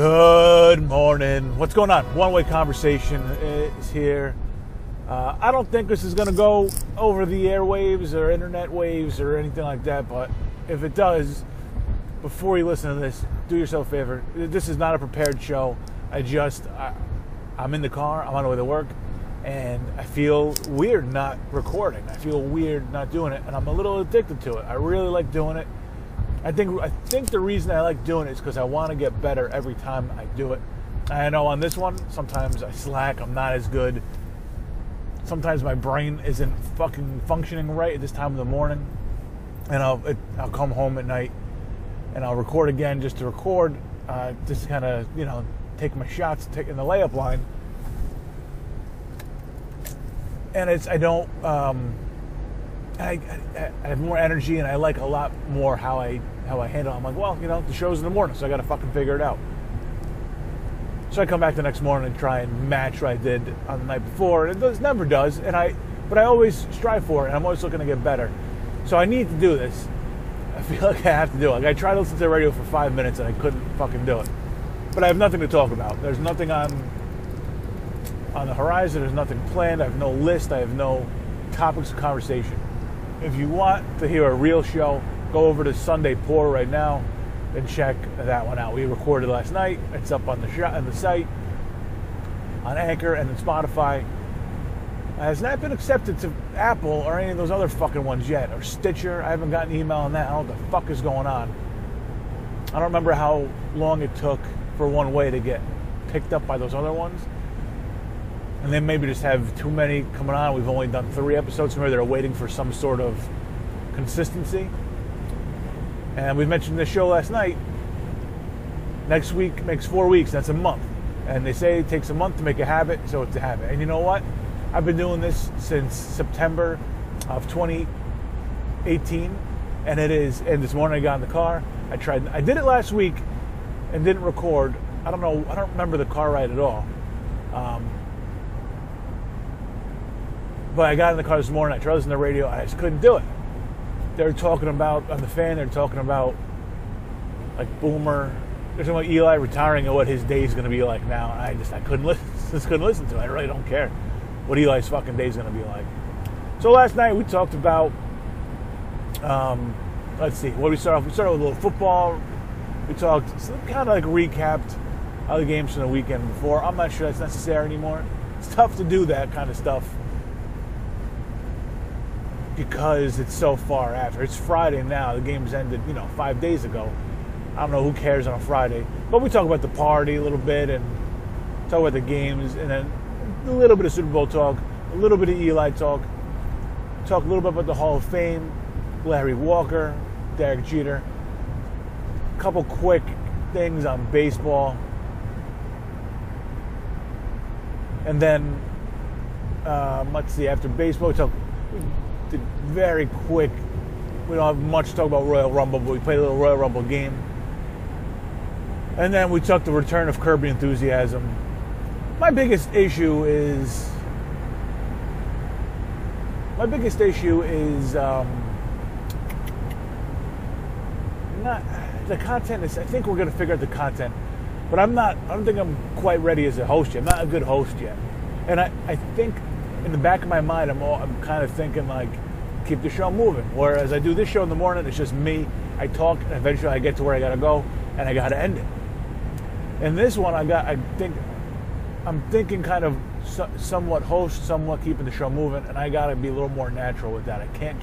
Good morning. What's going on? One-Way Conversation is here. I don't think this is going to go over the airwaves or internet waves or anything like that, but if it does, before you listen to this, do yourself a favor. This is not a prepared show. I'm in the car. I'm on the way to work, and I feel weird not recording. I feel weird not doing it, and I'm a little addicted to it. I really like doing it. I think the reason I like doing it is because I want to get better every time I do it. I know on this one, sometimes I slack. I'm not as good. Sometimes my brain isn't fucking functioning right at this time of the morning. And I'll come home at night and I'll record again just to record. Just kind of, take my shots, in the layup line. And it's, I have more energy, and I like a lot more how I handle it. I'm like, well, the show's in the morning, so I got to fucking figure it out. So I come back the next morning and try and match what I did on the night before, and it never does. But I always strive for it, and I'm always looking to get better. So I need to do this. I feel like I have to do it. Like, I tried to listen to the radio for 5 minutes, and I couldn't fucking do it. But I have nothing to talk about. There's nothing on the horizon. There's nothing planned. I have no list. I have no topics of conversation. If you want to hear a real show, go over to Sunday Pour right now and check that one out. We recorded last night. It's up on the site, on Anchor, and on Spotify. It has not been accepted to Apple or any of those other fucking ones yet, or Stitcher. I haven't gotten an email on that. I don't know what the fuck is going on. I don't remember how long it took for One Way to get picked up by those other ones. And they maybe just have too many coming on. We've only done 3 episodes. Maybe they're waiting for some sort of consistency. And we mentioned this show last night. Next week makes 4 weeks. That's a month. And they say it takes a month to make a habit, so it's a habit. And you know what? I've been doing this since September of 2018. And this morning I got in the car. I did it last week and didn't record. I don't know. I don't remember the car ride at all. But I got in the car this morning, I tried listening to the radio, I just couldn't do it. They were talking about, on the fan, they were talking about, like, Boomer. They're talking about Eli retiring and what his day's going to be like now. And I just couldn't listen to it. I really don't care what Eli's fucking day's going to be like. So last night we talked about, let's see, what did we start off? We started with a little football. We talked, kind of like recapped other games from the weekend before. I'm not sure that's necessary anymore. It's tough to do that kind of stuff, because it's so far after. It's Friday now. The game's ended, 5 days ago. I don't know who cares on a Friday. But we talk about the party a little bit and talk about the games, and then a little bit of Super Bowl talk, a little bit of Eli talk a little bit about the Hall of Fame, Larry Walker, Derek Jeter, a couple quick things on baseball, and then let's see, after baseball we talk. Very quick. We don't have much to talk about Royal Rumble, but we played a little Royal Rumble game. And then we took the return of Kirby Enthusiasm. My biggest issue is not the content. I think we're going to figure out the content, but I don't think I'm quite ready as a host yet. I'm not a good host yet, and I think, in the back of my mind, I'm kind of thinking, keep the show moving. Whereas I do this show in the morning, it's just me. I talk, and eventually I get to where I got to go, and I got to end it. And this one, I'm thinking kind of somewhat host, somewhat keeping the show moving, and I got to be a little more natural with that. I can't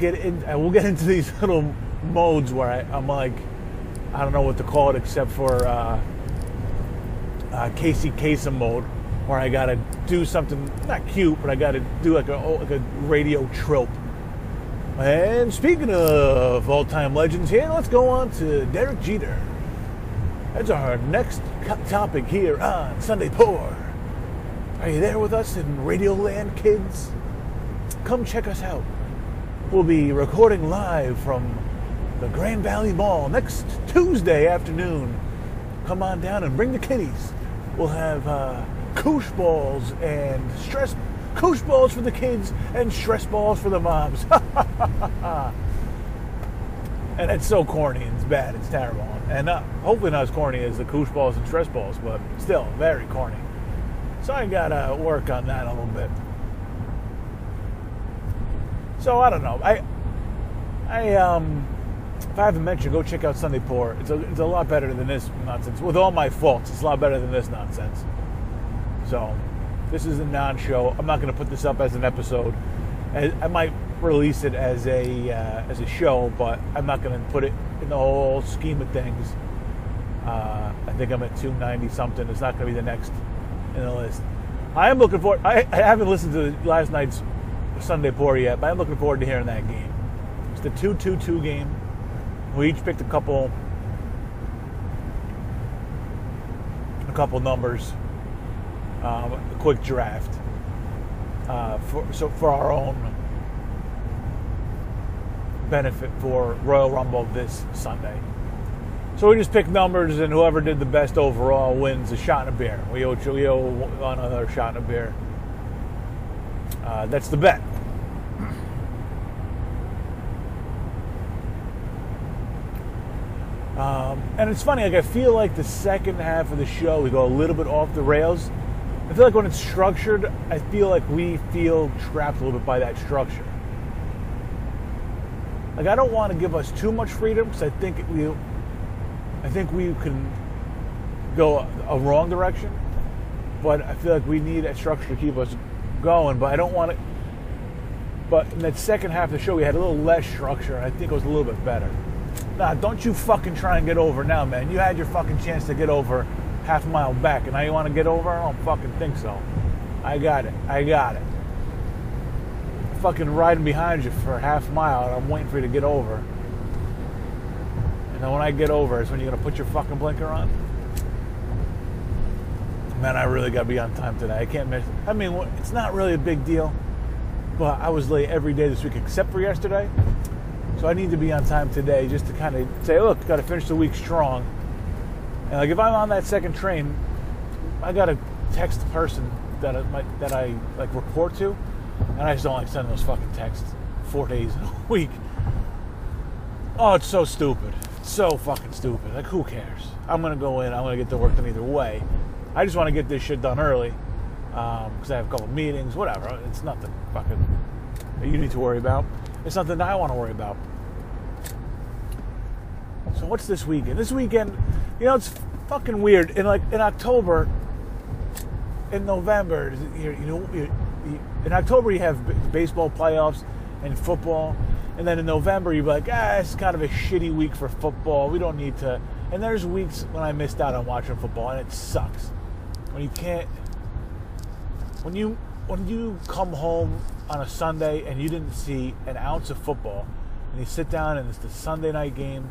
get in. I will get into these little modes where I'm like, I don't know what to call it except for Casey Kasem mode, where I gotta do something not cute, but I gotta do like a radio trope. And speaking of all-time legends here, let's go on to Derek Jeter. That's our next topic here on Sunday Pour. Are you there with us in Radio Land, kids? Come check us out. We'll be recording live from the Grand Valley Mall next Tuesday afternoon. Come on down and bring the kiddies. We'll have Koosh balls and stress, Koosh balls for the kids and stress balls for the moms. And it's so corny and it's bad. It's terrible. And hopefully not as corny as the Koosh balls and stress balls, but still very corny. So I got to work on that a little bit. So I don't know. I if I haven't mentioned, go check out Sunday Pour. It's a lot better than this nonsense. With all my faults, it's a lot better than this nonsense. So this is a non-show. I'm not going to put this up as an episode. I might release it as a show, but I'm not going to put it in the whole scheme of things. I think I'm at 290 something. It's not going to be the next in the list. I am looking forward. I haven't listened to last night's Sunday Pour yet, but I'm looking forward to hearing that game. It's the 2-2-2 game. We each picked a couple numbers, a quick draft for our own benefit for Royal Rumble this Sunday. So we just pick numbers, and whoever did the best overall wins a shot and a beer. We owe another shot and a beer. That's the bet. And it's funny, like, I feel like the second half of the show, we go a little bit off the rails. I feel like when it's structured, I feel like we feel trapped a little bit by that structure. Like, I don't want to give us too much freedom, because I think we can go a wrong direction. But I feel like we need a structure to keep us going, but I don't want it. But in that second half of the show, we had a little less structure, and I think it was a little bit better. Nah, don't you fucking try and get over now, man. You had your fucking chance to get over half a mile back, and now you want to get over? I don't fucking think so. I got it. I'm fucking riding behind you for half a mile, and I'm waiting for you to get over. And then when I get over, is when you're going to put your fucking blinker on? Man, I really got to be on time today. I can't miss it. I mean, it's not really a big deal, but I was late every day this week except for yesterday. So I need to be on time today just to kind of say, look, got to finish the week strong. And like, if I'm on that second train, I got to text the person that I like report to, and I just don't like sending those fucking texts 4 days in a week. Oh, it's so stupid. It's so fucking stupid. Like, who cares? I'm going to go in. I'm going to get the work done either way. I just want to get this shit done early because I have a couple meetings, whatever. It's nothing fucking that you need to worry about. It's nothing that I want to worry about. So what's this weekend? This weekend, you know, it's fucking weird. In like in October, in November, in October you have baseball playoffs and football, and then in November you're like, it's kind of a shitty week for football. We don't need to. And there's weeks when I missed out on watching football, and it sucks. When you can't, when you come home on a Sunday and you didn't see an ounce of football, and you sit down and it's the Sunday night game,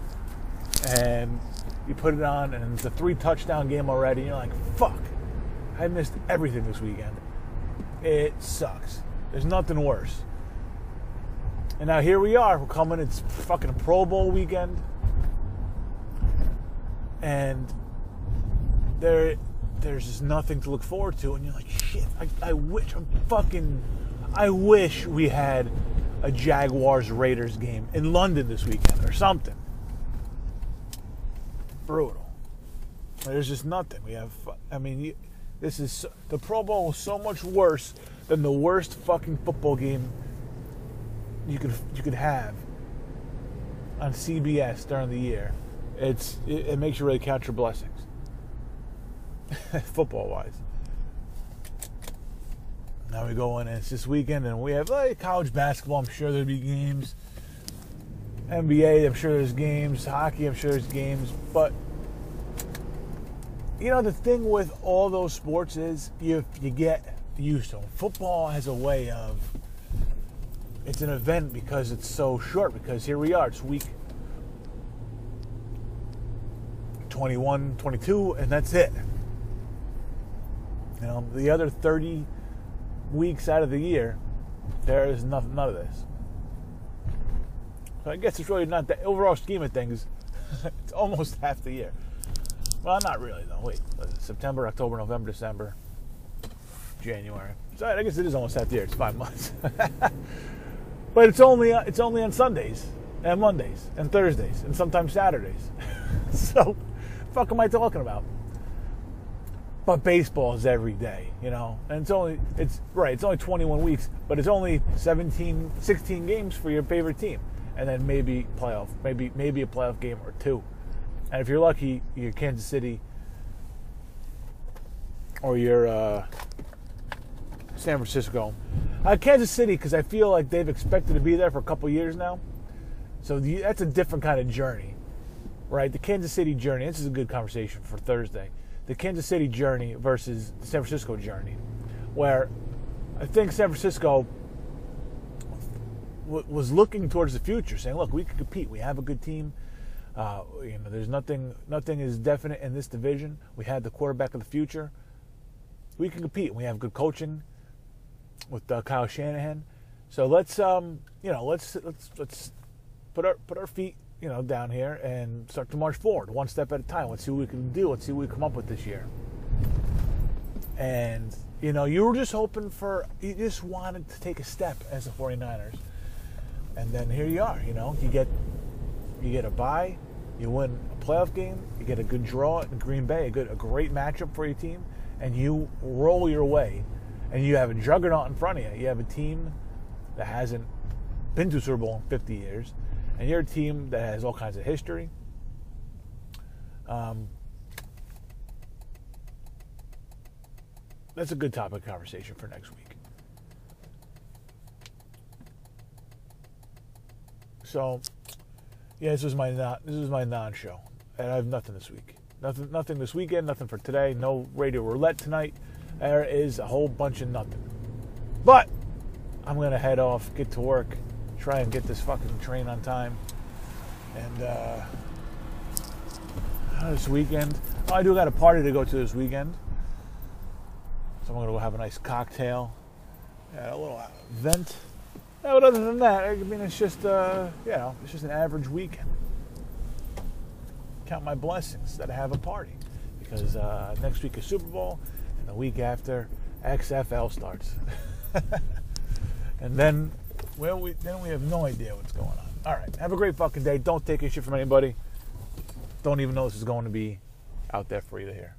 and you put it on and it's a 3-touchdown game already, and you're like, fuck, I missed everything this weekend. It sucks. There's nothing worse. And now here we are. We're coming. It's fucking Pro Bowl weekend. And there's just nothing to look forward to, and you're like, shit, I wish we had a Jaguars Raiders game in London this weekend or something. Brutal. There's just nothing. The Pro Bowl is so much worse than the worst fucking football game you could have on CBS during the year. It makes you really count your blessings, football-wise. Now we go in, and it's this weekend, and we have college basketball. I'm sure there'll be games. NBA, I'm sure there's games. Hockey, I'm sure there's games. But, you know, the thing with all those sports is you get used to them. Football has a way of, it's an event because it's so short, because here we are. It's week 21, 22, and that's it. You know, the other 30 weeks out of the year, there is none of this. So I guess it's really not the overall scheme of things. It's almost half the year. Well, not really, though. Wait, September, October, November, December, January. So I guess it is almost half the year. It's 5 months. But it's only on Sundays. and Mondays and Thursdays and sometimes Saturdays. So the fuck am I talking about? But baseball is every day, you know, and it's only 21 weeks, but it's only 16 games for your favorite team, and then maybe a playoff game or two, and if you're lucky, your Kansas City or your San Francisco, Kansas City, because I feel like they've expected to be there for a couple years now, so that's a different kind of journey, right? The Kansas City journey. This is a good conversation for Thursday. The Kansas City journey versus the San Francisco journey, where I think San Francisco was looking towards the future, saying, "Look, we can compete. We have a good team. You know, there's nothing is definite in this division. We had the quarterback of the future. We can compete. We have good coaching with Kyle Shanahan. So let's put our feet." You know, down here and start to march forward one step at a time. Let's see what we can do. Let's see what we come up with this year. And, you know, you were just hoping for, you just wanted to take a step as the 49ers. And then here you are, you know, you get a bye, you win a playoff game, you get a good draw in Green Bay, a great matchup for your team, and you roll your way. And you have a juggernaut in front of you. You have a team that hasn't been to a Super Bowl in 50 years. And you're a team that has all kinds of history. That's a good topic of conversation for next week. So, yeah, this was my non-show, and I have nothing this week. Nothing this weekend. Nothing for today. No radio roulette tonight. There is a whole bunch of nothing. But I'm gonna head off, get to work. Try and get this fucking train on time. And this weekend, I do got a party to go to this weekend, so I'm gonna go have a nice cocktail and a little event. But other than that, I mean, it's just it's just an average weekend. Count my blessings that I have a party, because next week is Super Bowl, and the week after XFL starts, and then. Well, we have no idea what's going on. All right. Have a great fucking day. Don't take any shit from anybody. Don't even know this is going to be out there for you to hear.